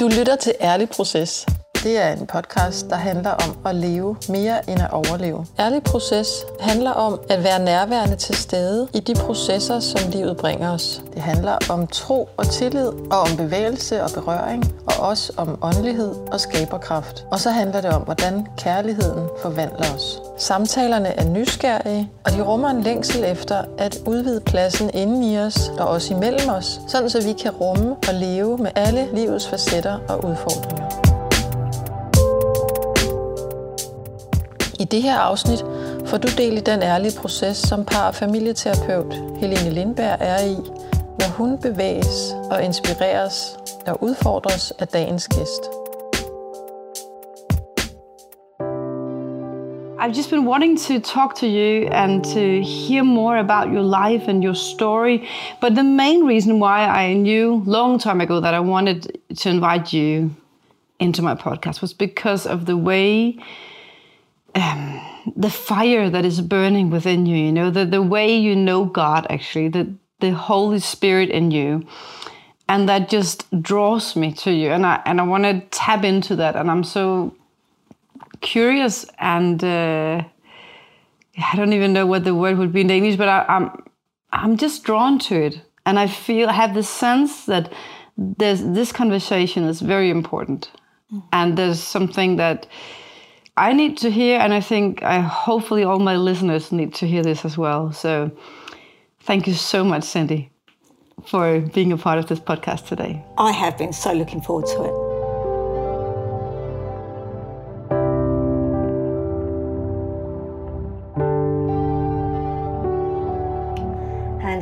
Du lytter til Ærlig proces. Det er en podcast, der handler om at leve mere end at overleve. Ærlig proces handler om at være nærværende til stede i de processer, som livet bringer os. Det handler om tro og tillid, og om bevægelse og berøring, og også om åndelighed og skaberkraft. Og så handler det om, hvordan kærligheden forvandler os. Samtalerne er nysgerrige, og de rummer en længsel efter at udvide pladsen inden i os og også imellem os, sådan så vi kan rumme og leve med alle livets facetter og udfordringer. I det her afsnit får du del i den ærlige proces, som par- og familieterapeut Helene Lindberg er i, når hun bevæges og inspireres og udfordres af dagens gæst. I've just been wanting to talk to you and to hear more about your life and your story. But the main reason why I knew long time ago that I wanted to invite you into my podcast was because of the way the fire that is burning within you, you know, the way you know God, actually, the Holy Spirit in you. And that just draws me to you. And I want to tap into that. And I'm so curious and I don't even know what the word would be in English, but I'm just drawn to it. And I have the sense that this conversation is very important. Mm. And there's something that I need to hear, and I think hopefully all my listeners need to hear this as well. So thank you so much, Cindy, for being a part of this podcast today. I have been so looking forward to it.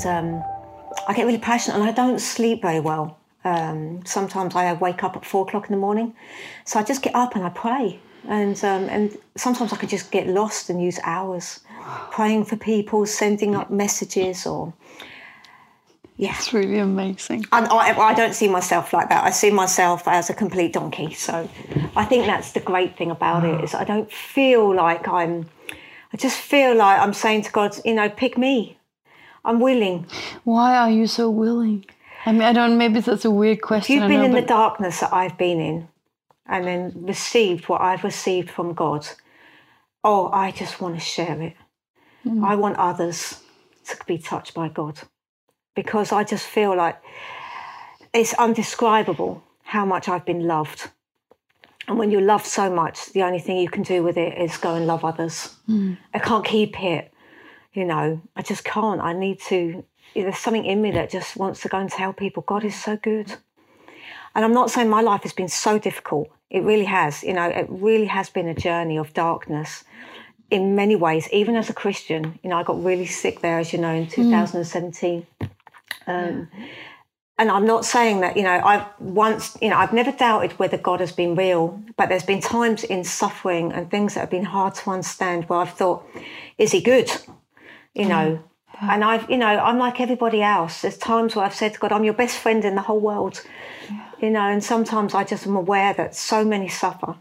And I get really passionate, and I don't sleep very well. Sometimes I wake up at 4:00 in the morning. So I just get up and I pray. And sometimes I could just get lost and use hours praying for people, sending up messages, or yeah, it's really amazing. And I don't see myself like that. I see myself as a complete donkey. So I think that's the great thing about it is I don't feel like I just feel like I'm saying to God, you know, pick me. I'm willing. Why are you so willing? I mean, I don't. Maybe that's a weird question. You've been in the darkness that I've been in. And then received what I've received from God. Oh, I just want to share it. Mm. I want others to be touched by God. Because I just feel like it's indescribable how much I've been loved. And when you're loved so much, the only thing you can do with it is go and love others. Mm. I can't keep it, you know. I just can't. I need to. There's something in me that just wants to go and tell people, God is so good. And I'm not saying my life has been so difficult. It really has, you know, it really has been a journey of darkness in many ways, even as a Christian. You know, I got really sick there, as you know, in 2017. And I'm not saying that, you know, I've never doubted whether God has been real, but there's been times in suffering and things that have been hard to understand where I've thought, is he good? You know, and I've, you know, I'm like everybody else. There's times where I've said to God, I'm your best friend in the whole world. Yeah. You know, and sometimes I just am aware that so many suffer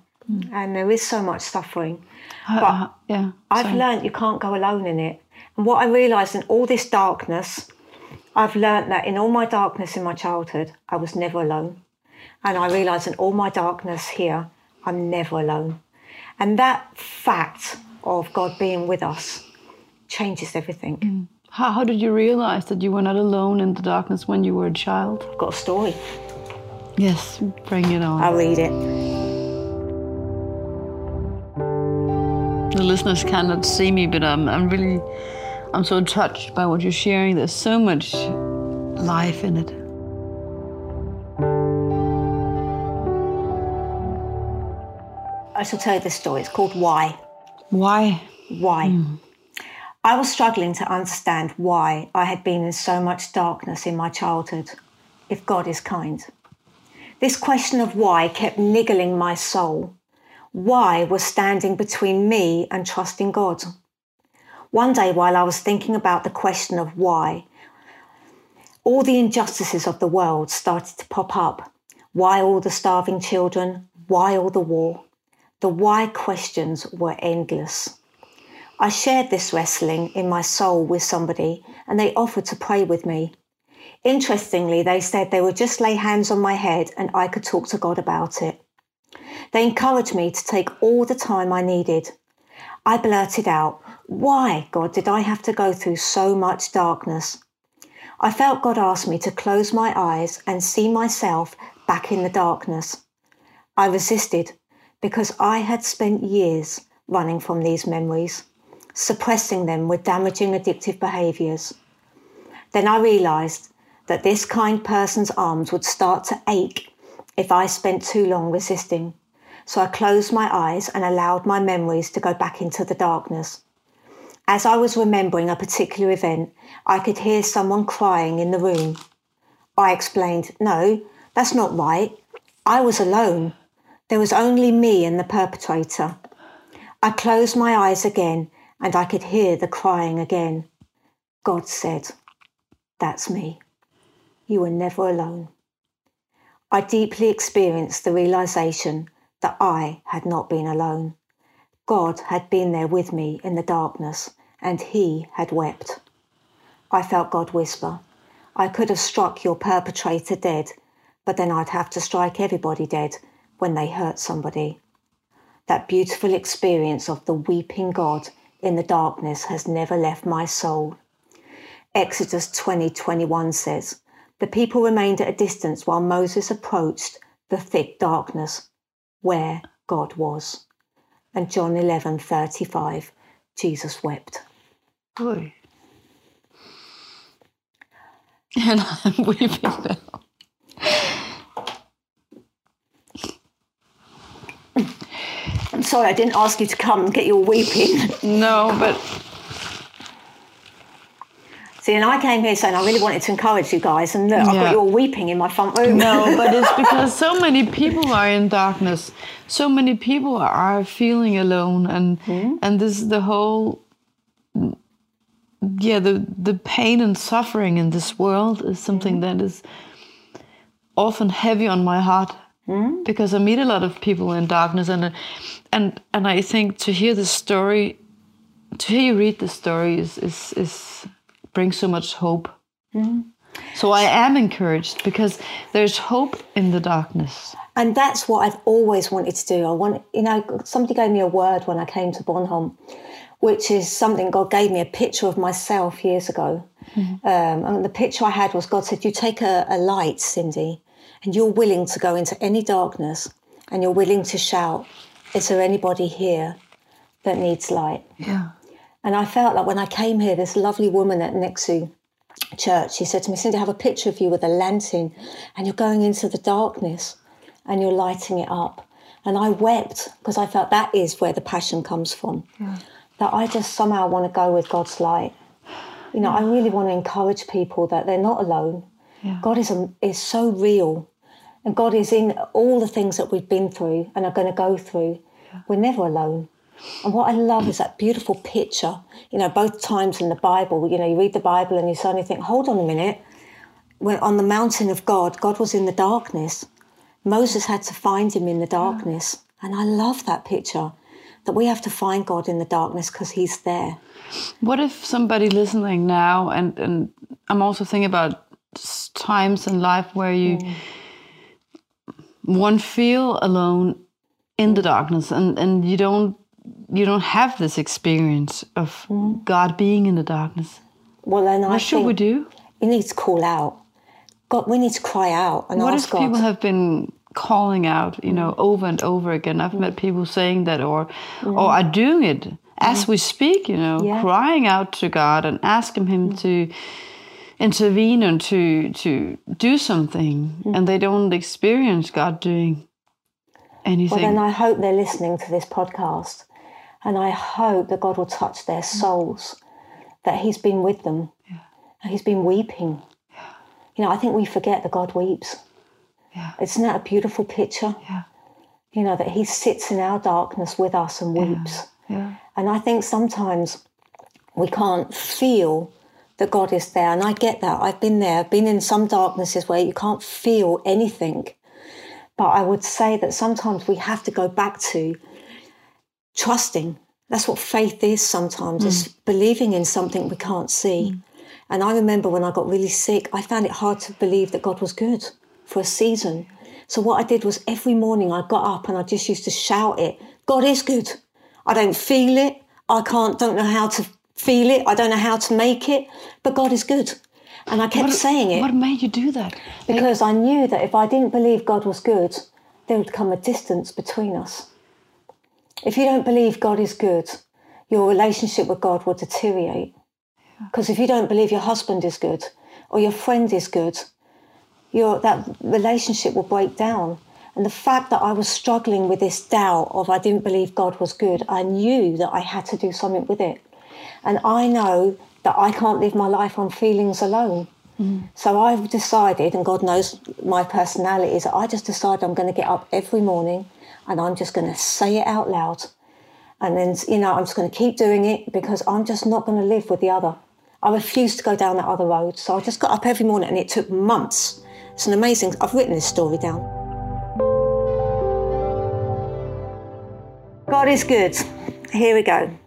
and there is so much suffering. I've learned you can't go alone in it. And what I realised in all this darkness, I've learned that in all my darkness in my childhood, I was never alone. And I realised in all my darkness here, I'm never alone. And that fact of God being with us changes everything. Mm. How did you realise that you were not alone in the darkness when you were a child? I've got a story. Yes, bring it on. I'll read it. The listeners cannot see me, but I'm so touched by what you're sharing. There's so much life in it. I shall tell you this story. It's called Why. Why? Why. Mm. I was struggling to understand why I had been in so much darkness in my childhood, if God is kind. This question of why kept niggling my soul. Why was standing between me and trusting God? One day, while I was thinking about the question of why, all the injustices of the world started to pop up. Why all the starving children? Why all the war? The why questions were endless. I shared this wrestling in my soul with somebody, and they offered to pray with me. Interestingly, they said they would just lay hands on my head and I could talk to God about it. They encouraged me to take all the time I needed. I blurted out, "Why, God, did I have to go through so much darkness?" I felt God asked me to close my eyes and see myself back in the darkness. I resisted because I had spent years running from these memories, suppressing them with damaging addictive behaviours. Then I realised that this kind person's arms would start to ache if I spent too long resisting. So I closed my eyes and allowed my memories to go back into the darkness. As I was remembering a particular event, I could hear someone crying in the room. I explained, "No, that's not right. I was alone. There was only me and the perpetrator." I closed my eyes again and I could hear the crying again. God said, "That's me. You were never alone." I deeply experienced the realisation that I had not been alone. God had been there with me in the darkness, and he had wept. I felt God whisper, "I could have struck your perpetrator dead, but then I'd have to strike everybody dead when they hurt somebody." That beautiful experience of the weeping God in the darkness has never left my soul. Exodus 20:21 says, "The people remained at a distance while Moses approached the thick darkness where God was." And John 11:35, Jesus wept. Boy. And I'm weeping now. I'm sorry, I didn't ask you to come and get you all weeping. No, but... See, and I came here saying I really wanted to encourage you guys, and look, I've got you all weeping in my front room. No, but it's because so many people are in darkness. So many people are feeling alone, and this is the whole, the pain and suffering in this world is something that is often heavy on my heart, because I meet a lot of people in darkness, and I think to hear you read the story is bring so much hope. So I am encouraged because there's hope in the darkness. And that's what I've always wanted to do. Somebody gave me a word when I came to Bornholm, which is something God gave me, a picture of myself years ago. And the picture I had was God said, "You take a light, Cindy, and you're willing to go into any darkness and you're willing to shout, is there anybody here that needs light?" Yeah. And I felt like when I came here, this lovely woman at Nixu Church, she said to me, "Cindy, I have a picture of you with a lantern and you're going into the darkness and you're lighting it up." And I wept because I felt that is where the passion comes from. Yeah. That I just somehow want to go with God's light. You know, I really want to encourage people that they're not alone. Yeah. God is so real, and God is in all the things that we've been through and are going to go through. Yeah. We're never alone. And what I love is that beautiful picture, you know, both times in the Bible, you know, you read the Bible and you suddenly think, hold on a minute, we're on the mountain of God. God was in the darkness. Moses had to find him in the darkness. Yeah. And I love that picture, that we have to find God in the darkness because he's there. What if somebody listening now, and I'm also thinking about times in life where you one feel alone in the darkness and you don't have this experience of God being in the darkness. Well, then what should we do? You need to call out. God, we need to cry out and ask God. What if people have been calling out, you know, over and over again? I've met people saying that or are doing it as we speak, you know, crying out to God and asking him to intervene and to do something, and they don't experience God doing anything. Well, then I hope they're listening to this podcast. And I hope that God will touch their souls, that he's been with them. Yeah. And he's been weeping. Yeah. You know, I think we forget that God weeps. Yeah. Isn't that a beautiful picture? Yeah. You know, that he sits in our darkness with us and weeps. Yeah. Yeah. And I think sometimes we can't feel that God is there. And I get that. I've been there. I've been in some darknesses where you can't feel anything. But I would say that sometimes we have to go back to trusting. That's what faith is sometimes, is believing in something we can't see. And I remember when I got really sick, I found it hard to believe that God was good for a season. So what I did was every morning I got up and I just used to shout it. God is good. I don't feel it. I don't know how to feel it. I don't know how to make it. But God is good. And I kept saying it. What made you do that? Because I knew that if I didn't believe God was good, there would come a distance between us. If you don't believe God is good, your relationship with God will deteriorate. Because if you don't believe your husband is good or your friend is good, that relationship will break down. And the fact that I was struggling with this doubt of I didn't believe God was good, I knew that I had to do something with it. And I know that I can't live my life on feelings alone. Mm. So I've decided, and God knows my personality, is that I just decided I'm going to get up every morning and I'm just going to say it out loud. And then, I'm just going to keep doing it because I'm just not going to live with the other. I refuse to go down that other road. So I just got up every morning and it took months. It's an amazing, I've written this story down. God is good. Here we go.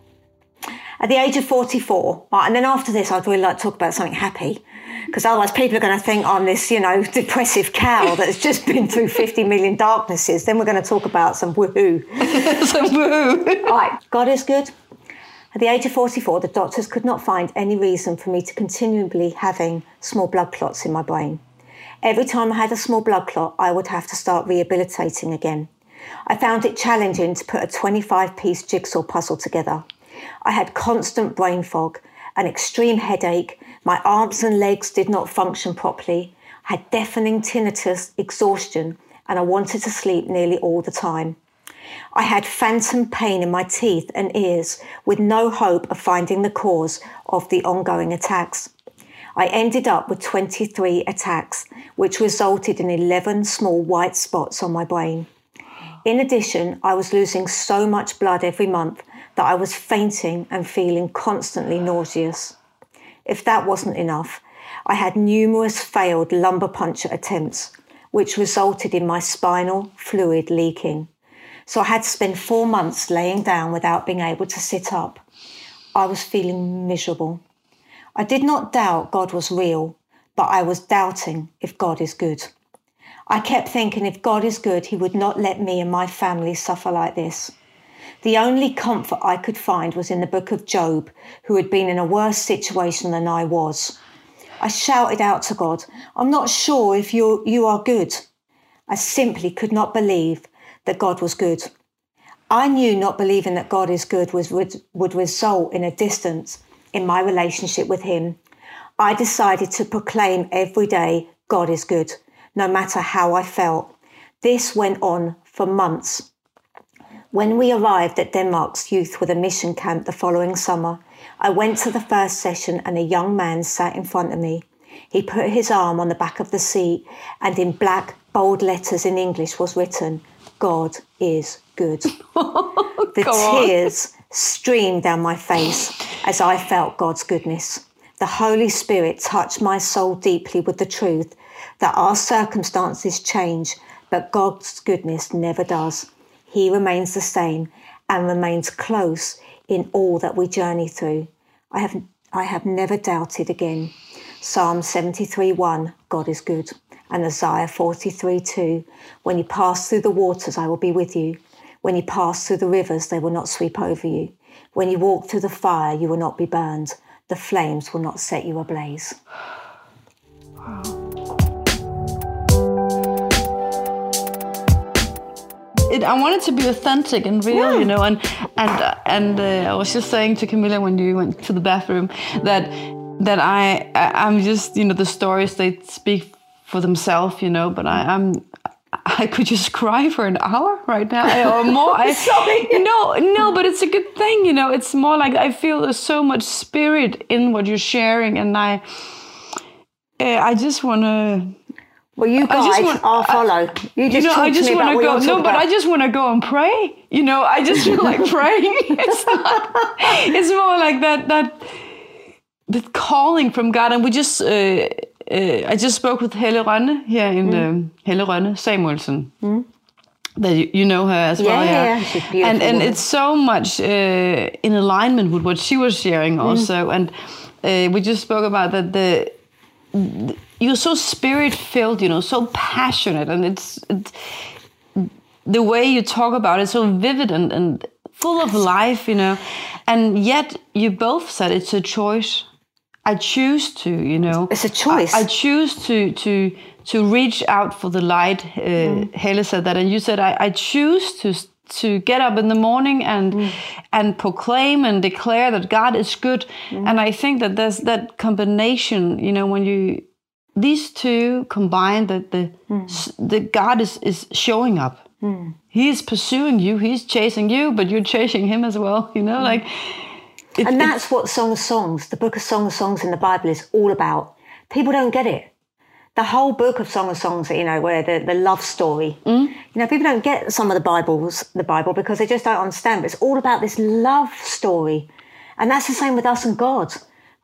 At the age of 44, and then after this, I'd really like to talk about something happy, because otherwise people are going to think I'm this, depressive cow that's just been through 50 million darknesses. Then we're going to talk about some woohoo. Some woohoo. All right, God is good. At the age of 44, the doctors could not find any reason for me to continually having small blood clots in my brain. Every time I had a small blood clot, I would have to start rehabilitating again. I found it challenging to put a 25-piece jigsaw puzzle together. I had constant brain fog, an extreme headache, my arms and legs did not function properly, I had deafening tinnitus, exhaustion, and I wanted to sleep nearly all the time. I had phantom pain in my teeth and ears, with no hope of finding the cause of the ongoing attacks. I ended up with 23 attacks, which resulted in 11 small white spots on my brain. In addition, I was losing so much blood every month that I was fainting and feeling constantly nauseous. If that wasn't enough, I had numerous failed lumbar puncture attempts, which resulted in my spinal fluid leaking. So I had to spend 4 months laying down without being able to sit up. I was feeling miserable. I did not doubt God was real, but I was doubting if God is good. I kept thinking if God is good, he would not let me and my family suffer like this. The only comfort I could find was in the book of Job, who had been in a worse situation than I was. I shouted out to God, I'm not sure if you are good. I simply could not believe that God was good. I knew not believing that God is good would result in a distance in my relationship with him. I decided to proclaim every day, God is good, no matter how I felt. This went on for months. When we arrived at Denmark's Youth with a Mission camp the following summer, I went to the first session and a young man sat in front of me. He put his arm on the back of the seat and in black, bold letters in English was written, God is good. The tears streamed down my face as I felt God's goodness. The Holy Spirit touched my soul deeply with the truth that our circumstances change, but God's goodness never does. He remains the same and remains close in all that we journey through. I have never doubted again. Psalm 73:1, God is good. And Isaiah 43:2, when you pass through the waters, I will be with you. When you pass through the rivers, they will not sweep over you. When you walk through the fire, you will not be burned. The flames will not set you ablaze. Wow. I wanted to be authentic and real, I was just saying to Camilla when you went to the bathroom that I'm just, the stories, they speak for themselves, but I could just cry for an hour right now or more. Sorry. No, but it's a good thing, It's more like I feel there's so much spirit in what you're sharing, and I just want to. Well, you guys, I'll follow. You just talk to me about what you're talking about. No, but I just want to go and pray. I just feel like praying. It's more like that calling from God. And we just, I just spoke with Helle Rønne here in Helle Rønne, Sæmundsen. Mm. That you know her as well. Yeah. She's beautiful. And it's so much in alignment with what she was sharing also. And we just spoke about that you're so spirit-filled, you know, so passionate, and it's the way you talk about it, so vivid and full of life, you know, and yet you both said it's a choice. I choose to, you know. It's a choice. I choose to reach out for the light. Helle said that, and you said I choose to get up in the morning and proclaim and declare that God is good. And I think that there's that combination, you know, when you these two combine, that the God is showing up. He is pursuing you. He's chasing you, but you're chasing him as well. You know, like. And that's what Song of Songs, the book of Song of Songs in the Bible is all about. People don't get it. The whole book of Song of Songs, you know, where the love story. You know, people don't get some of the Bible, because they just don't understand. But it's all about this love story. And that's the same with us and God.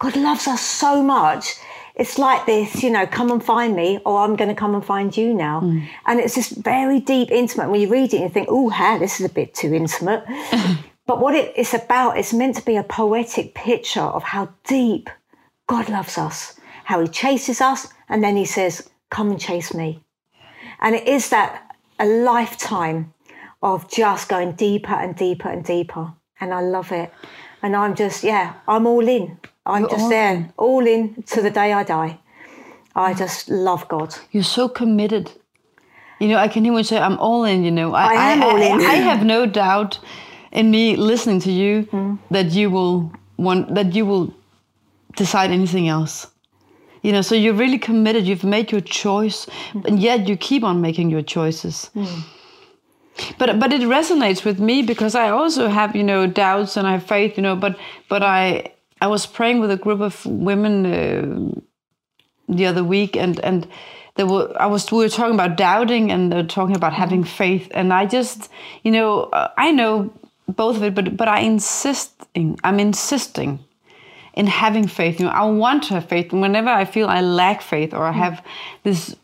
God loves us so much. It's like this, you know, come and find me, or I'm going to come and find you now. And it's just very deep, intimate. When you read it, you think, oh, hey, this is a bit too intimate. But what it's about, it's meant to be a poetic picture of how deep God loves us, how he chases us, and then he says, come and chase me. And it is that a lifetime of just going deeper and deeper and deeper. And I love it. And I'm just, I'm all in. All in to the day I die. I just love God. You're so committed. You know, I can even say I'm all in, you know. I am all in. I have no doubt in me listening to you that you will decide anything else, you know. So you're really committed. You've made your choice, and yet you keep on making your choices. But it resonates with me, because I also have, you know, doubts, and I have faith, you know. But I was praying with a group of women the other week, and we were talking about doubting, and they were talking about having faith, and I just, you know, I know both of it, but I'm insisting in having faith. You know, I want to have faith. And whenever I feel I lack faith, or I have this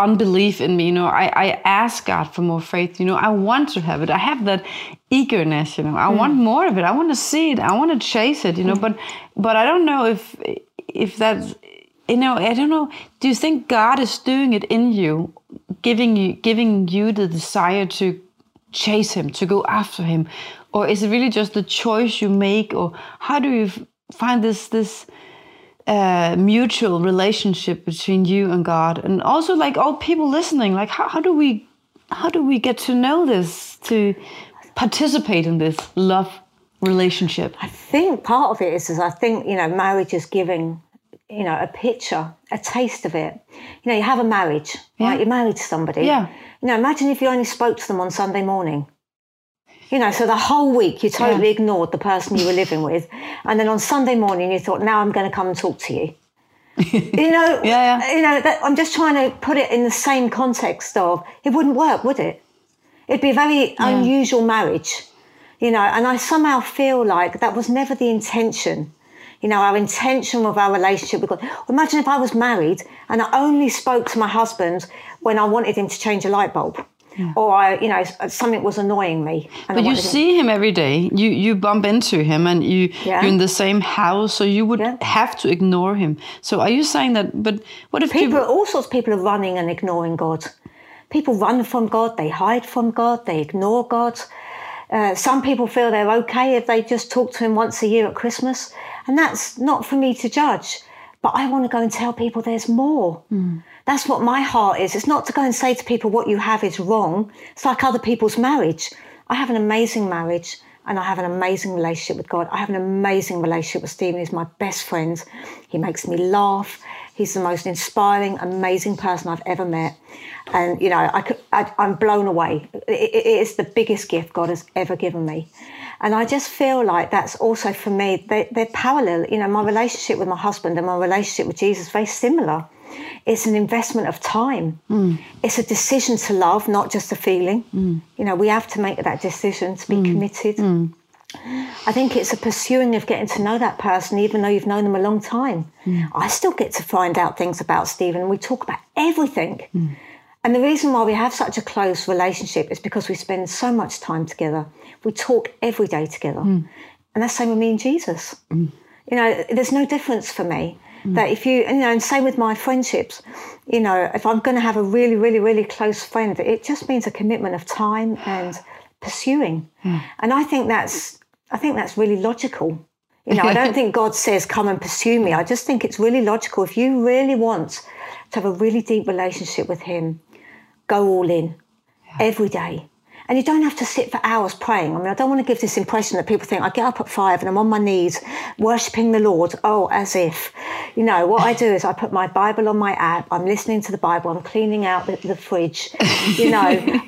unbelief in me, you know, I ask God for more faith. You know, I want to have it. I have that eagerness, you know. I want more of it. I want to see it. I want to chase it, you know. But I don't know if that's, you know, I don't know. Do you think God is doing it in you, giving you the desire to chase him, to go after him? Or is it really just the choice you make? Or how do you find this mutual relationship between you and God? And also, like, all people listening, like, how do we get to know this, to participate in this love relationship? I think part of it is I think, you know, marriage is giving, you know, a picture, a taste of it. You know, you have a marriage, right? You're married to somebody. Yeah. You know, imagine if you only spoke to them on Sunday morning. You know, so the whole week you totally ignored the person you were living with. And then on Sunday morning you thought, now I'm going to come and talk to you. You know, you know, I'm just trying to put it in the same context of, it wouldn't work, would it? It'd be a very unusual marriage, you know. And I somehow feel like that was never the intention. You know, our intention of our relationship with God. Imagine if I was married and I only spoke to my husband when I wanted him to change a light bulb, or I, you know, something was annoying me. But you see him every day. You bump into him, and you're in the same house, so you would have to ignore him. So are you saying that? But what if people? All sorts of people are running and ignoring God. People run from God. They hide from God. They ignore God. Some people feel they're okay if they just talk to him once a year at Christmas. And that's not for me to judge. But I want to go and tell people there's more. That's what my heart is. It's not to go and say to people what you have is wrong. It's like other people's marriage. I have an amazing marriage, and I have an amazing relationship with God. I have an amazing relationship with Stephen. He's my best friend. He makes me laugh. He's the most inspiring, amazing person I've ever met. And, you know, I'm blown away. It is the biggest gift God has ever given me. And I just feel like that's also for me, they're parallel. You know, my relationship with my husband and my relationship with Jesus is very similar. It's an investment of time. It's a decision to love, not just a feeling. You know, we have to make that decision to be committed. I think it's a pursuing of getting to know that person, even though you've known them a long time. I still get to find out things about Stephen. We talk about everything. And the reason why we have such a close relationship is because we spend so much time together. We talk every day together. And that's the same with me and Jesus. You know, there's no difference for me. Mm. That if you, you know, and same with my friendships, you know, if I'm going to have a really, really, really close friend, it just means a commitment of time and pursuing. Mm. And I think that's really logical. You know, I don't think God says, come and pursue me. I just think it's really logical. If you really want to have a really deep relationship with him, go all in every day. And you don't have to sit for hours praying. I mean, I don't want to give this impression that people think I get up at 5 and I'm on my knees worshipping the Lord. Oh, as if. You know, what I do is I put my Bible on my app. I'm listening to the Bible. I'm cleaning out the fridge. You know,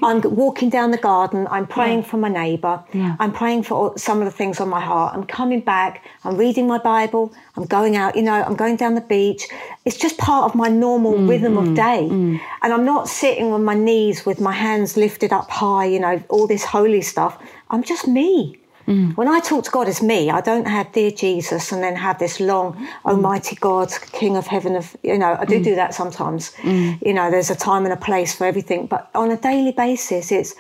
I'm walking down the garden. I'm praying for my neighbour. Yeah. I'm praying for some of the things on my heart. I'm coming back. I'm reading my Bible. I'm going out. You know, I'm going down the beach. It's just part of my normal rhythm of day. Mm. And I'm not sitting on my knees with my hands lifted up high, you know, all this holy stuff. I'm just me. Mm. When I talk to God, it's me. I don't have dear Jesus and then have this long, almighty God, King of heaven. You know, I do that sometimes. Mm. You know, there's a time and a place for everything. But on a daily basis, it's,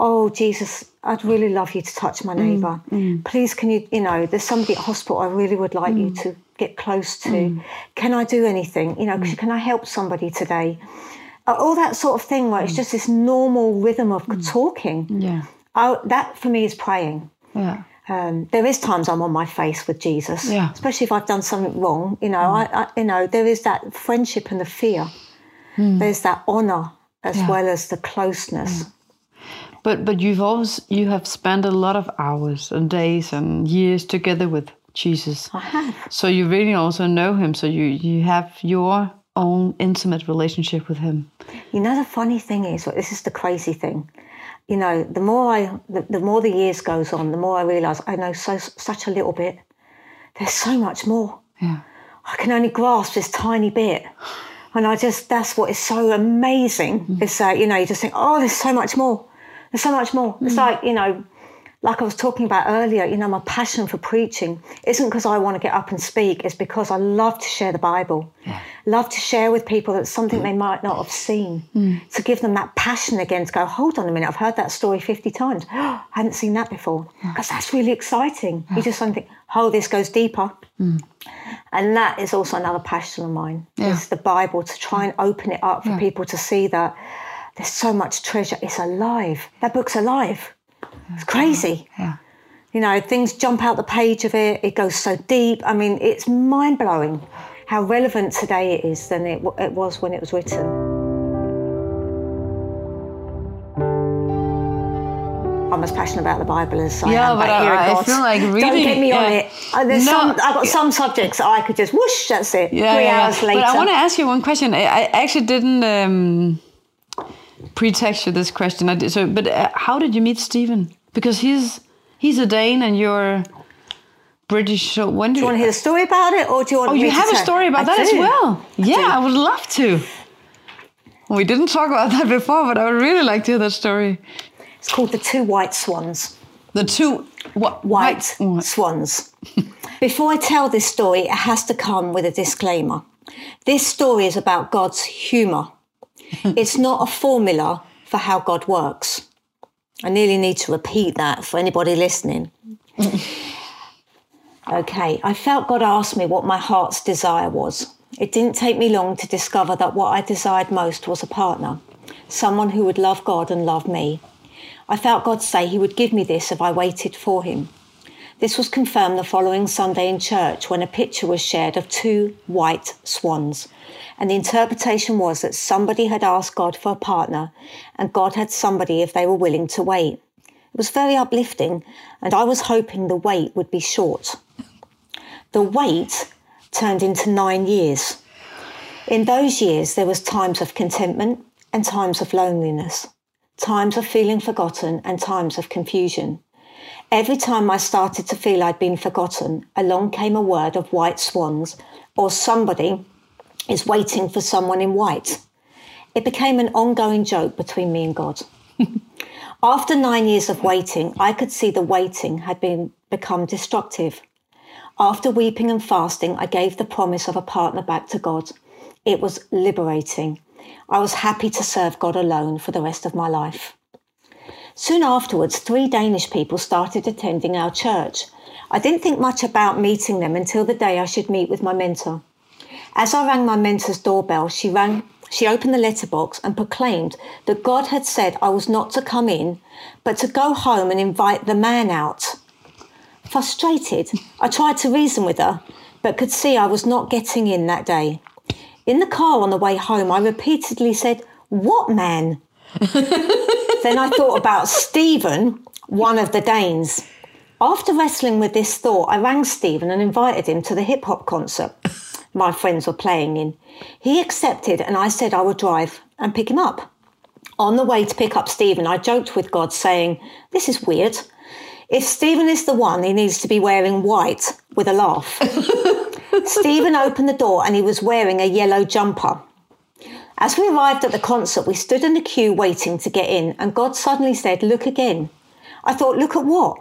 oh, Jesus, I'd really love you to touch my neighbour. Mm. Please, can you, you know, there's somebody at hospital I really would like you to get close to. Mm. Can I do anything? You know, can I help somebody today? All that sort of thing where it's just this normal rhythm of talking. Yeah, that for me is praying. Yeah, there is times I'm on my face with Jesus, especially if I've done something wrong. You know, I you know, there is that friendship and the fear. Mm. There's that honour as well as the closeness. Mm. But you have spent a lot of hours and days and years together with Jesus. I have. So you really also know him. So you have your own intimate relationship with him. You know, the funny thing is, well, this is the crazy thing. You know, the more the years goes on, the more I realise I know such a little bit. There's so much more. Yeah. I can only grasp this tiny bit, and that's what is so amazing. Mm. It's you know, you just think, oh, there's so much more. There's so much more. Mm. It's like, you know, like I was talking about earlier, you know, my passion for preaching isn't because I want to get up and speak. It's because I love to share the Bible, love to share with people that's something they might not have seen, to give them that passion again to go, hold on a minute, I've heard that story 50 times. I hadn't seen that before. Because that's really exciting. You just think, oh, this goes deeper. Mm. And that is also another passion of mine. Yeah. It's the Bible, to try and open it up for people to see that there's so much treasure. It's alive. That book's alive. It's crazy. Yeah. You know, things jump out the page of it. It goes so deep. I mean, it's mind-blowing how relevant today it is than it was when it was written. I'm as passionate about the Bible as I am about hearing God. I feel like reading. Don't get me on it. I've got some subjects I could just whoosh, that's it. Yeah, 3 hours later. But I want to ask you one question. I actually didn't... pretext for this question, but how did you meet Stephen? Because he's a Dane and you're British. So when do you want to hear a story about it, or do you want? Oh, you have a story about that as well. Yeah, I would love to. We didn't talk about that before, but I would really like to hear that story. It's called The Two White Swans. The two white swans. Before I tell this story, it has to come with a disclaimer. This story is about God's humour. It's not a formula for how God works. I nearly need to repeat that for anybody listening. Okay, I felt God asked me what my heart's desire was. It didn't take me long to discover that what I desired most was a partner, someone who would love God and love me. I felt God say he would give me this if I waited for him. This was confirmed the following Sunday in church when a picture was shared of two white swans. And the interpretation was that somebody had asked God for a partner and God had somebody if they were willing to wait. It was very uplifting, and I was hoping the wait would be short. The wait turned into 9 years. In those years, there was times of contentment and times of loneliness, times of feeling forgotten and times of confusion. Every time I started to feel I'd been forgotten, along came a word of white swans, or somebody is waiting for someone in white. It became an ongoing joke between me and God. After 9 years of waiting, I could see the waiting had become destructive. After weeping and fasting, I gave the promise of a partner back to God. It was liberating. I was happy to serve God alone for the rest of my life. Soon afterwards, 3 Danish people started attending our church. I didn't think much about meeting them until the day I should meet with my mentor. As I rang my mentor's doorbell, she opened the letterbox and proclaimed that God had said I was not to come in, but to go home and invite the man out. Frustrated, I tried to reason with her, but could see I was not getting in that day. In the car on the way home, I repeatedly said, "What man?" Then I thought about Stephen, one of the Danes. After wrestling with this thought, I rang Stephen and invited him to the hip-hop concert my friends were playing in. He accepted, and I said I would drive and pick him up. On the way to pick up Stephen, I joked with God, saying, "This is weird. If Stephen is the one, he needs to be wearing white," with a laugh. Stephen opened the door and he was wearing a yellow jumper. As we arrived at the concert, we stood in the queue waiting to get in, and God suddenly said, "Look again." I thought, "Look at what?"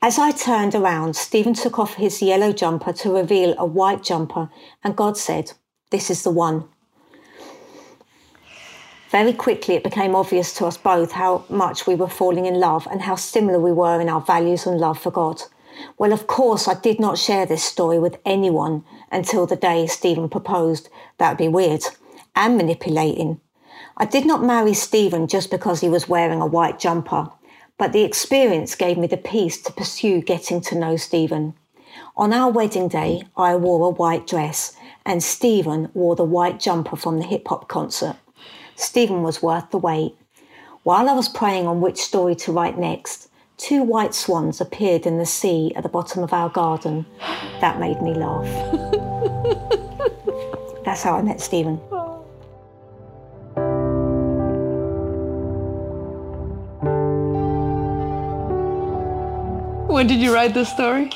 As I turned around, Stephen took off his yellow jumper to reveal a white jumper, and God said, "This is the one." Very quickly, it became obvious to us both how much we were falling in love and how similar we were in our values and love for God. Well, of course, I did not share this story with anyone until the day Stephen proposed. That would be weird and manipulating. I did not marry Stephen just because he was wearing a white jumper, but the experience gave me the peace to pursue getting to know Stephen. On our wedding day, I wore a white dress, and Stephen wore the white jumper from the hip-hop concert. Stephen was worth the wait. While I was praying on which story to write next, 2 white swans appeared in the sea at the bottom of our garden. That made me laugh. That's how I met Stephen. When did you write this story?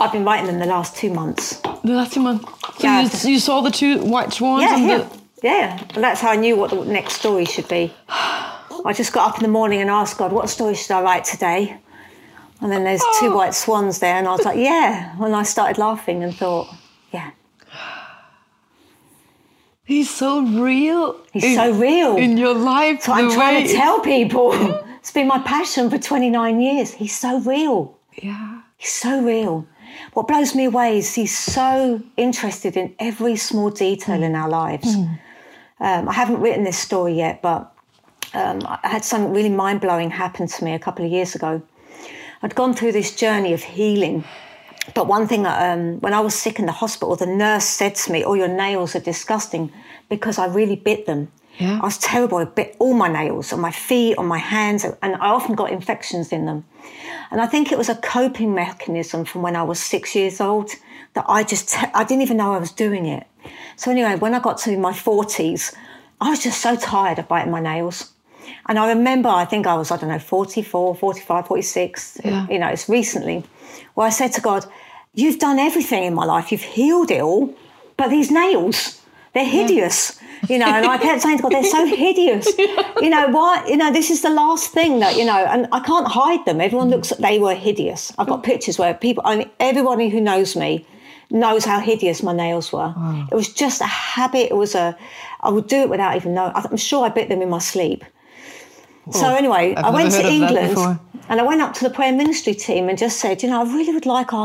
I've been writing them the last 2 months. The last 2 months? So yeah, you saw the 2 white swans? Yeah, and yeah. And that's how I knew what the next story should be. I just got up in the morning and asked God, what story should I write today? And then there's 2 white swans there, and I was like, yeah. And I started laughing and thought, yeah. He's so real. He's so real. In your life. So I'm trying to tell people. It's been my passion for 29 years. He's so real. Yeah. He's so real. What blows me away is he's so interested in every small detail in our lives. I haven't written this story yet, but I had something really mind-blowing happen to me a couple of years ago. I'd gone through this journey of healing. But one thing, when I was sick in the hospital, the nurse said to me, "Oh, your nails are disgusting," because I really bit them. Yeah. I was terrible. I bit all my nails, on my feet, on my hands, and I often got infections in them. And I think it was a coping mechanism from when I was 6 years old that I didn't even know I was doing it. So anyway, when I got to my 40s, I was just so tired of biting my nails. And I remember, I think I was, 44, 45, 46, yeah. You know, it's recently, where I said to God, "You've done everything in my life. You've healed it all, but these nails, they're hideous." Yeah. You know, and I kept saying to God, "They're so hideous. You know, why? You know, this is the last thing that, you know, and I can't hide them. Everyone looks at, they were hideous." I've got pictures where people, everyone who knows me knows how hideous my nails were. Wow. It was just a habit. It was I would do it without even knowing. I'm sure I bit them in my sleep. Well, so anyway, I went to England and I went up to the prayer ministry team and just said, "You know, I really would like to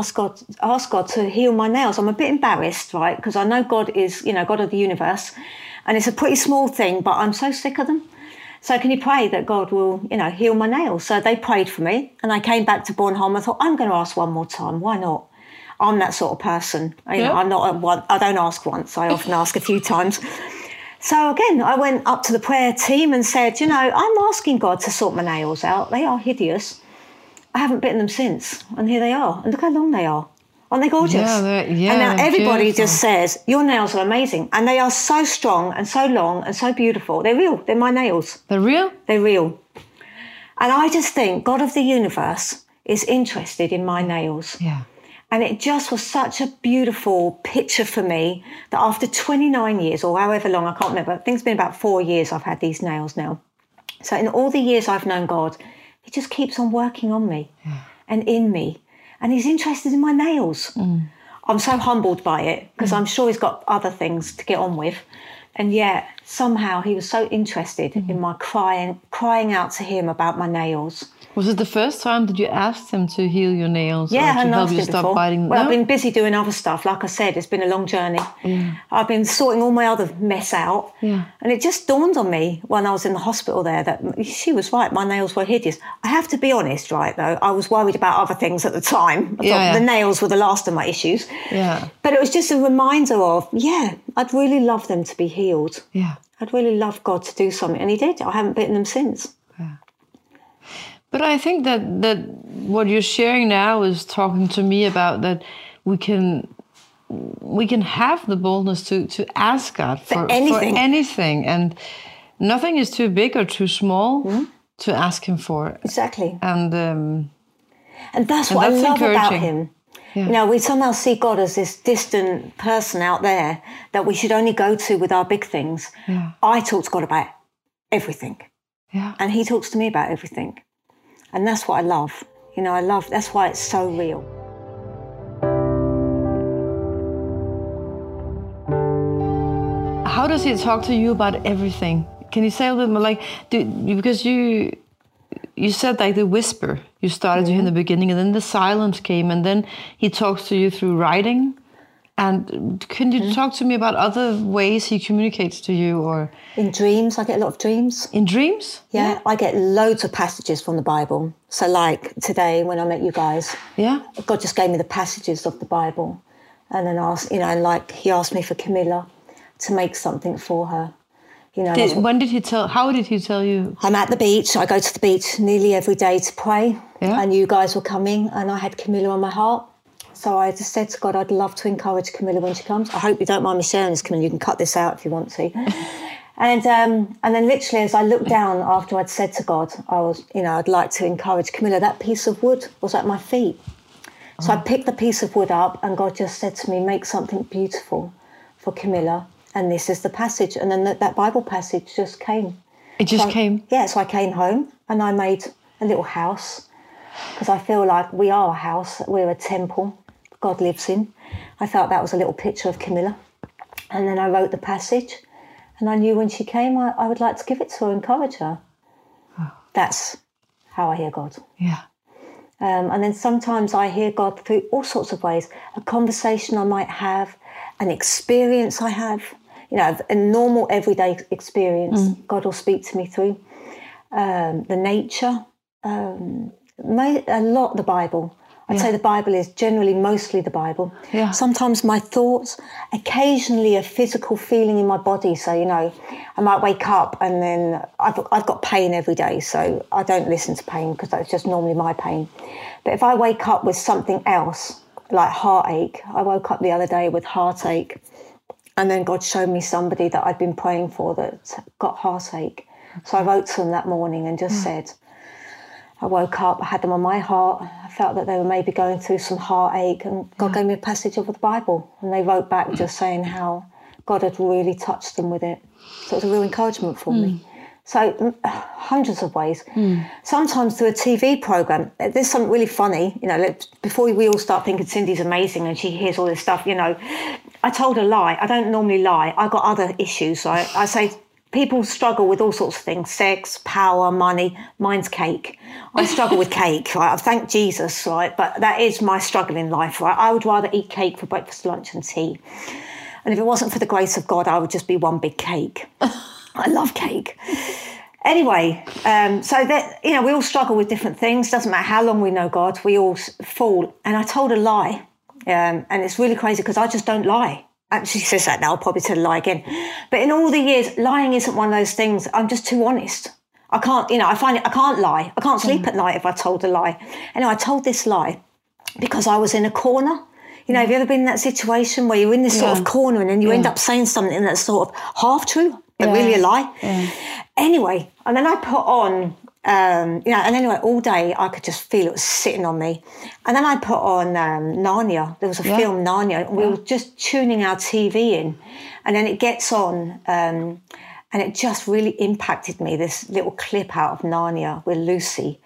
ask God to heal my nails. I'm a bit embarrassed, right? Because I know God is, you know, God of the universe. And it's a pretty small thing, but I'm so sick of them. So can you pray that God will, you know, heal my nails?" So they prayed for me, and I came back to Bornholm. I thought, I'm going to ask one more time. Why not? I'm that sort of person. I don't ask once. I often ask a few times. So again, I went up to the prayer team and said, "You know, I'm asking God to sort my nails out. They are hideous. I haven't bitten them since, and here they are. And look how long they are. Aren't they gorgeous?" Yeah, and now everybody just says, "Your nails are amazing." And they are so strong and so long and so beautiful. They're real. They're my nails. They're real? They're real. And I just think God of the universe is interested in my nails. Yeah. And it just was such a beautiful picture for me that after 29 years or however long, I can't remember, I think it's been about 4 years I've had these nails now. So in all the years I've known God, he just keeps on working on me and in me. And he's interested in my nails. I'm so humbled by it because I'm sure he's got other things to get on with. And yet somehow he was so interested in my crying out to him about my nails. Was it the first time that you asked him to heal your nails? Yeah, I help you stop biting? Well, no? I've been busy doing other stuff. Like I said, it's been a long journey. Yeah. I've been sorting all my other mess out. Yeah. And it just dawned on me when I was in the hospital there that she was right, my nails were hideous. I have to be honest, right, though, I was worried about other things at the time. I thought the nails were the last of my issues. Yeah. But it was just a reminder of, I'd really love them to be healed. Yeah. I'd really love God to do something. And he did. I haven't bitten them since. Yeah. But I think that what you're sharing now is talking to me about that we can have the boldness to ask God for anything, and nothing is too big or too small to ask him for. Exactly. And that's what I love about him. Yeah. You know, we somehow see God as this distant person out there that we should only go to with our big things. Yeah. I talk to God about everything. Yeah. And he talks to me about everything. And that's what I love. You know, that's why it's so real. How does he talk to you about everything? Can you say a little bit more, like, because you said like the whisper, you started to hear in the beginning, and then the silence came, and then he talks to you through writing. And can you talk to me about other ways he communicates to you? Or in dreams, I get a lot of dreams. In dreams? Yeah, I get loads of passages from the Bible. So like today when I met you guys, God just gave me the passages of the Bible. And then he asked me for Camilla to make something for her. You know, how did he tell you? I'm at the beach. I go to the beach nearly every day to pray. Yeah. And you guys were coming, and I had Camilla on my heart. So I just said to God, I'd love to encourage Camilla when she comes. I hope you don't mind me sharing this, Camilla. You can cut this out if you want to. And then literally as I looked down after I'd said to God, I'd like to encourage Camilla, that piece of wood was at my feet. So I picked the piece of wood up, and God just said to me, make something beautiful for Camilla. And this is the passage. And then that Bible passage just came. It just came? Yeah, so I came home and I made a little house, because I feel like we are a house, we're a temple God lives in. I felt that was a little picture of Camilla. And then I wrote the passage, and I knew when she came, I would like to give it to her, encourage her. Oh. That's how I hear God. Yeah. And then sometimes I hear God through all sorts of ways, a conversation I might have, an experience I have, you know, a normal everyday experience God will speak to me through. The nature, a lot the Bible. I'd say the Bible is generally mostly the Bible. Yeah. Sometimes my thoughts, occasionally a physical feeling in my body. So, you know, I might wake up and then I've got pain every day, so I don't listen to pain because that's just normally my pain. But if I wake up with something else, like heartache, I woke up the other day with heartache, and then God showed me somebody that I'd been praying for that got heartache. So I wrote to them that morning and just said, I woke up, I had them on my heart. I felt that they were maybe going through some heartache, and God gave me a passage of the Bible. And they wrote back just saying how God had really touched them with it. So it was a real encouragement for me. So hundreds of ways. Sometimes through a TV program, there's something really funny. You know, before we all start thinking Cindy's amazing and she hears all this stuff, you know, I told a lie. I don't normally lie. I've got other issues. So I say, people struggle with all sorts of things, sex, power, money. Mine's cake. I struggle with cake, right? I thank Jesus, right? But that is my struggle in life, right? I would rather eat cake for breakfast, lunch and tea. And if it wasn't for the grace of God, I would just be one big cake. I love cake. Anyway, so that, you know, we all struggle with different things. Doesn't matter how long we know God, we all fall. And I told a lie. And it's really crazy because I just don't lie. Actually, she says that now, I'll probably tell a lie again. But in all the years, lying isn't one of those things. I'm just too honest. I can't, you know, I can't lie. I can't sleep at night if I told a lie. And I told this lie because I was in a corner. You know, have you ever been in that situation where you're in this sort of corner and then you end up saying something that's sort of half true, but really a lie? Yeah. Anyway, and then I put on, all day I could just feel it was sitting on me. And then I put on Narnia. There was a film, Narnia. We were just tuning our TV in. And then it gets on and it just really impacted me, this little clip out of Narnia with Lucy,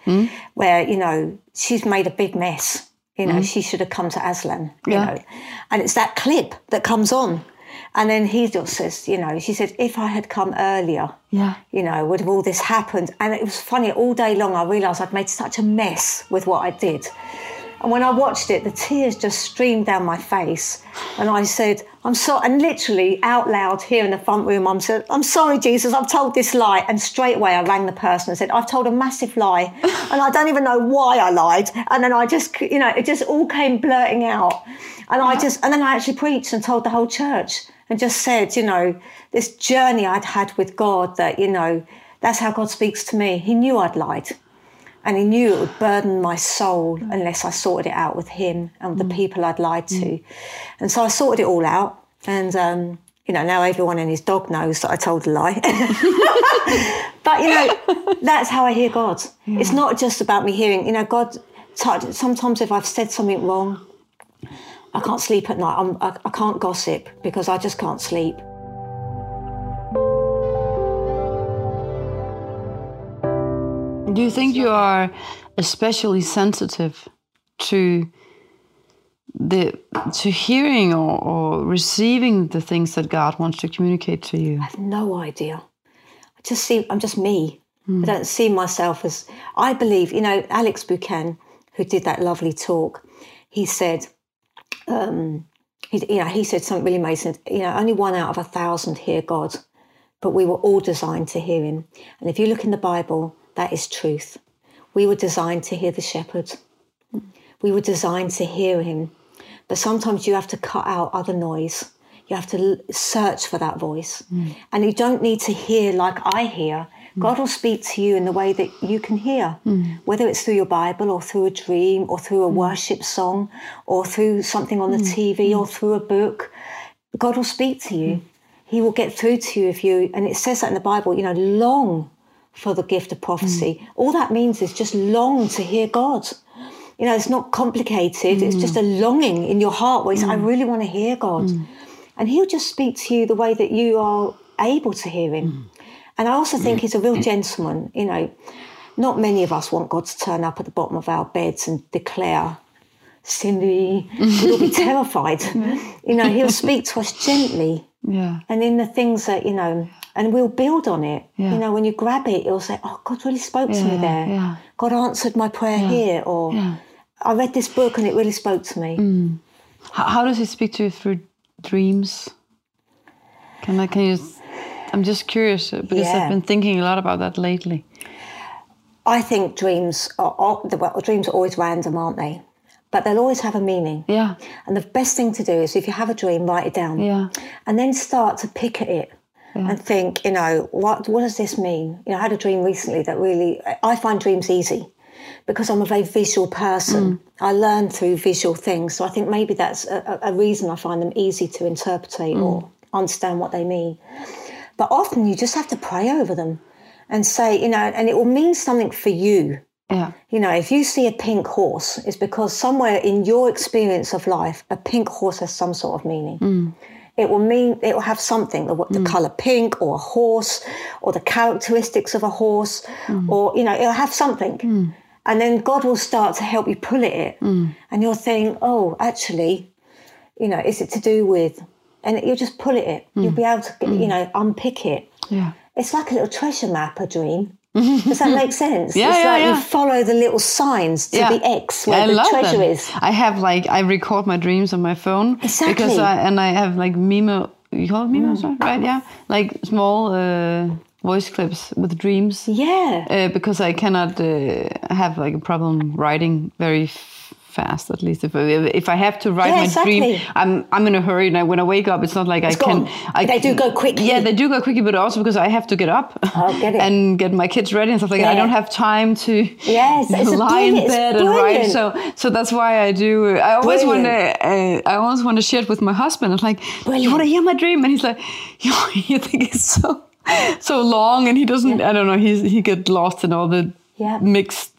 where, you know, she's made a big mess. You know, she should have come to Aslan, you know. And it's that clip that comes on. And then he just says, you know, she said, if I had come earlier, you know, would have all this happened? And it was funny, all day long I realised I'd made such a mess with what I did. And when I watched it, the tears just streamed down my face. And I said, I'm sorry, and literally out loud here in the front room, I said, I'm sorry, Jesus, I've told this lie. And straight away I rang the person and said, I've told a massive lie. And I don't even know why I lied. And then I just, you know, it just all came blurting out. And I just, and then I actually preached and told the whole church and just said, you know, this journey I'd had with God that, you know, that's how God speaks to me. He knew I'd lied. And he knew it would burden my soul unless I sorted it out with him and the people I'd lied to. And so I sorted it all out. And, you know, now everyone and his dog knows that I told a lie. But, you know, that's how I hear God. Yeah. It's not just about me hearing, you know, God, sometimes if I've said something wrong, I can't sleep at night. I can't gossip because I just can't sleep. Do you think you are especially sensitive to hearing or receiving the things that God wants to communicate to you? I have no idea. I'm just me. I don't see myself as. I believe, you know, Alex Buchan, who did that lovely talk, he said, he said something really amazing. You know, only 1 out of 1,000 hear God, but we were all designed to hear Him. And if you look in the Bible. That is truth. We were designed to hear the shepherd. We were designed to hear him. But sometimes you have to cut out other noise. You have to search for that voice. And you don't need to hear like I hear. God will speak to you in the way that you can hear, whether it's through your Bible or through a dream or through a worship song or through something on the TV or through a book. God will speak to you. He will get through to you if you, and it says that in the Bible, you know, long for the gift of prophecy. All that means is just long to hear God. You know, it's not complicated. It's just a longing in your heart where you say, I really want to hear God. And he'll just speak to you the way that you are able to hear him. And I also think he's a real gentleman. You know, not many of us want God to turn up at the bottom of our beds and declare, Cindy, we'll be terrified. You know, he'll speak to us gently. Yeah. And in the things that, you know, and we'll build on it. Yeah. You know, when you grab it, you'll say, oh, God really spoke to me there. Yeah. God answered my prayer here. Or I read this book and it really spoke to me. How does he speak to you through dreams? I'm just curious because I've been thinking a lot about that lately. I think dreams are always random, aren't they? But they'll always have a meaning. Yeah. And the best thing to do is if you have a dream, write it down. Yeah. And then start to pick at it. Yeah. And think, you know, what does this mean? You know, I had a dream recently that really, I find dreams easy because I'm a very visual person. I learn through visual things. So I think maybe that's a reason I find them easy to interpretate or understand what they mean. But often you just have to pray over them and say, you know, and it will mean something for you. Yeah. You know, if you see a pink horse, it's because somewhere in your experience of life, a pink horse has some sort of meaning. It will mean, it will have something, the colour pink or a horse or the characteristics of a horse or, you know, it'll have something. And then God will start to help you pull at it. And you'll think, oh, actually, you know, is it to do with, and you'll just pull at it. You'll be able to, you know, unpick it. Yeah. It's like a little treasure map, a dream. Does that make sense? Yeah, it's you follow the little signs to the X where the treasure is. I record my dreams on my phone. Exactly. Because I have like Mimo, you call it Mimo, right? Yeah. Like small voice clips with dreams. Yeah. Because I cannot have like a problem writing very fast, at least if I have to write my dream, I'm in a hurry, and when I wake up, it's not like they do go quickly. Yeah, they do go quickly, but also because I have to get up and get my kids ready and stuff like that. I don't have time to lie in bed and write. So that's why I do. I always want to share it with my husband. I'm like, you want to hear my dream? And he's like, you think it's so long, and he doesn't. I don't know. He gets lost in all the mixed.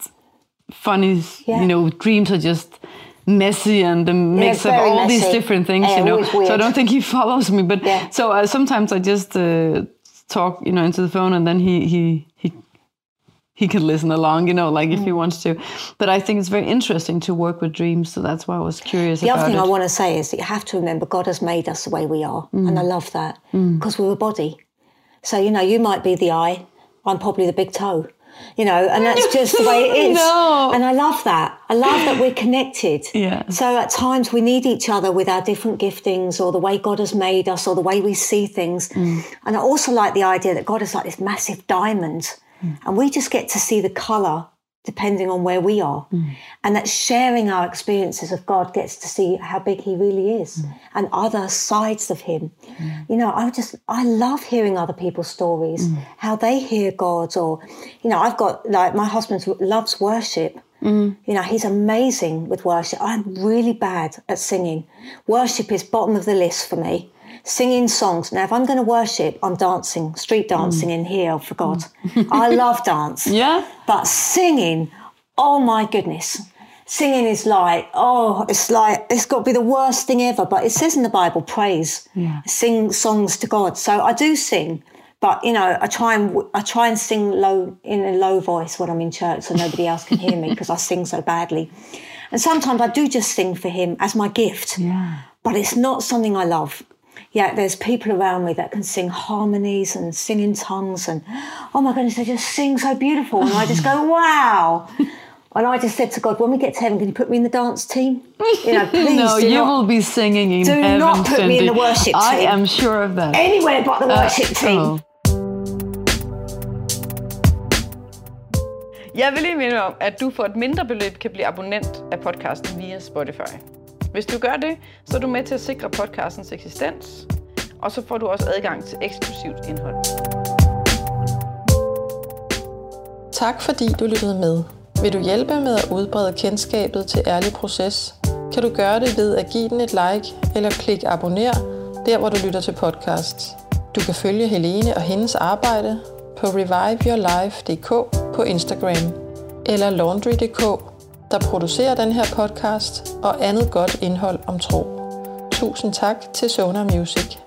Funny, you know, dreams are just messy and the mix of all these different things, you know. So I don't think he follows me, but so sometimes I just talk, you know, into the phone, and then he he can listen along, you know, like if he wants to. But I think it's very interesting to work with dreams, so that's why I was curious about it. The other thing I want to say is that you have to remember God has made us the way we are, and I love that, because we're a body. So, you know, you might be the eye, I'm probably the big toe, you know, and that's just the way it is. No. And I love that. I love that we're connected. Yeah. So at times we need each other with our different giftings or the way God has made us or the way we see things. And I also like the idea that God is like this massive diamond, and we just get to see the colour depending on where we are. And that sharing our experiences of God gets to see how big he really is and other sides of him. You know, I love hearing other people's stories, how they hear God, or, you know, I've got, like, my husband loves worship. You know, he's amazing with worship. I'm really bad at singing. Worship is bottom of the list for me. Singing songs. Now, if I'm going to worship, I'm dancing, street dancing in here, for God. I love dance. Yeah. But singing, oh my goodness. Singing is like, it's got to be the worst thing ever. But it says in the Bible, praise. Yeah. Sing songs to God. So I do sing. But, you know, I try and sing low, in a low voice when I'm in church so nobody else can hear me because I sing so badly. And sometimes I do just sing for him as my gift. Yeah. But it's not something I love. Yeah, there's people around me that can sing harmonies and sing in tongues and, oh my goodness, they just sing so beautiful. And I just go, wow. And I just said to God, when we get to heaven, can you put me in the dance team? You know, please no, you will be singing in heaven, do not put me in the worship team. I am sure of that. Anywhere but the worship team. Oh. Jeg vil lige minde om, at du for et mindre beløb kan blive abonnent af podcasten via Spotify. Hvis du gør det, så er du med til at sikre podcastens eksistens, og så får du også adgang til eksklusivt indhold. Tak fordi du lyttede med. Vil du hjælpe med at udbrede kendskabet til Ærlig Proces, kan du gøre det ved at give den et like eller klik abonner, der hvor du lytter til podcasts. Du kan følge Helene og hendes arbejde på reviveyourlife.dk på Instagram eller laundry.dk, der producerer den her podcast og andet godt indhold om tro. Tusind tak til Sona Music.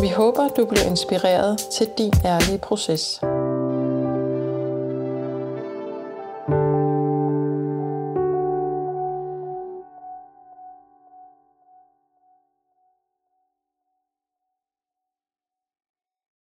Vi håber, du blev inspireret til din ærlige proces.